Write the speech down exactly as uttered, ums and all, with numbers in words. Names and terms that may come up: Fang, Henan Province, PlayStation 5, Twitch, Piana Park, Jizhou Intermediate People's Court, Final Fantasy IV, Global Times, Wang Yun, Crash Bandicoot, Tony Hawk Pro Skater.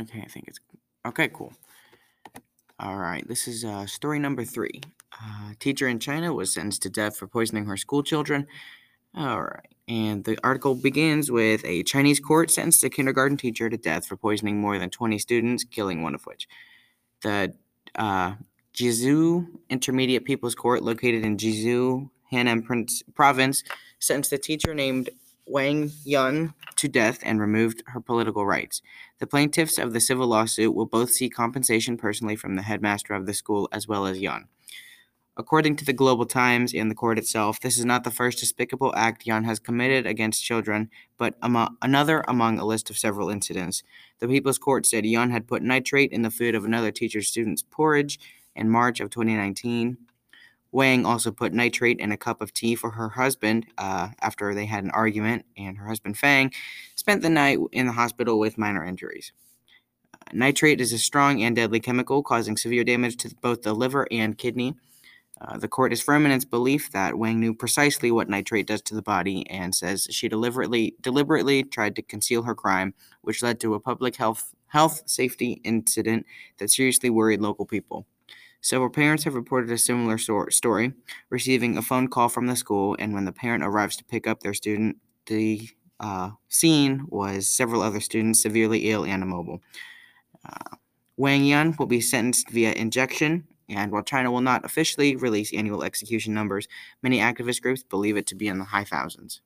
Okay, I think it's... Okay, cool. All right, this is uh, story number three. Uh, teacher in China was sentenced to death for poisoning her schoolchildren. All right, and the article begins with a Chinese court sentenced a kindergarten teacher to death for poisoning more than twenty students, killing one of which. The uh, Jizhou Intermediate People's Court, located in Jizhou, Henan Province, sentenced a teacher named Wang Yun to death and removed her political rights. The plaintiffs of the civil lawsuit will both seek compensation personally from the headmaster of the school as well as Yun. According to the Global Times and the court itself, this is not the first despicable act Yun has committed against children, but among, another among a list of several incidents. The People's Court said Yun had put nitrate in the food of another teacher's student's porridge in March of twenty nineteen. Wang also put nitrate in a cup of tea for her husband uh, after they had an argument, and her husband, Fang, spent the night in the hospital with minor injuries. Uh, nitrate is a strong and deadly chemical causing severe damage to both the liver and kidney. Uh, the court is firm in its belief that Wang knew precisely what nitrate does to the body and says she deliberately deliberately tried to conceal her crime, which led to a public health health safety incident that seriously worried local people. Several parents have reported a similar sor- story, receiving a phone call from the school, and when the parent arrives to pick up their student, the uh, scene was several other students severely ill and immobile. Uh, Wang Yun will be sentenced via injection, and while China will not officially release annual execution numbers, many activist groups believe it to be in the high thousands.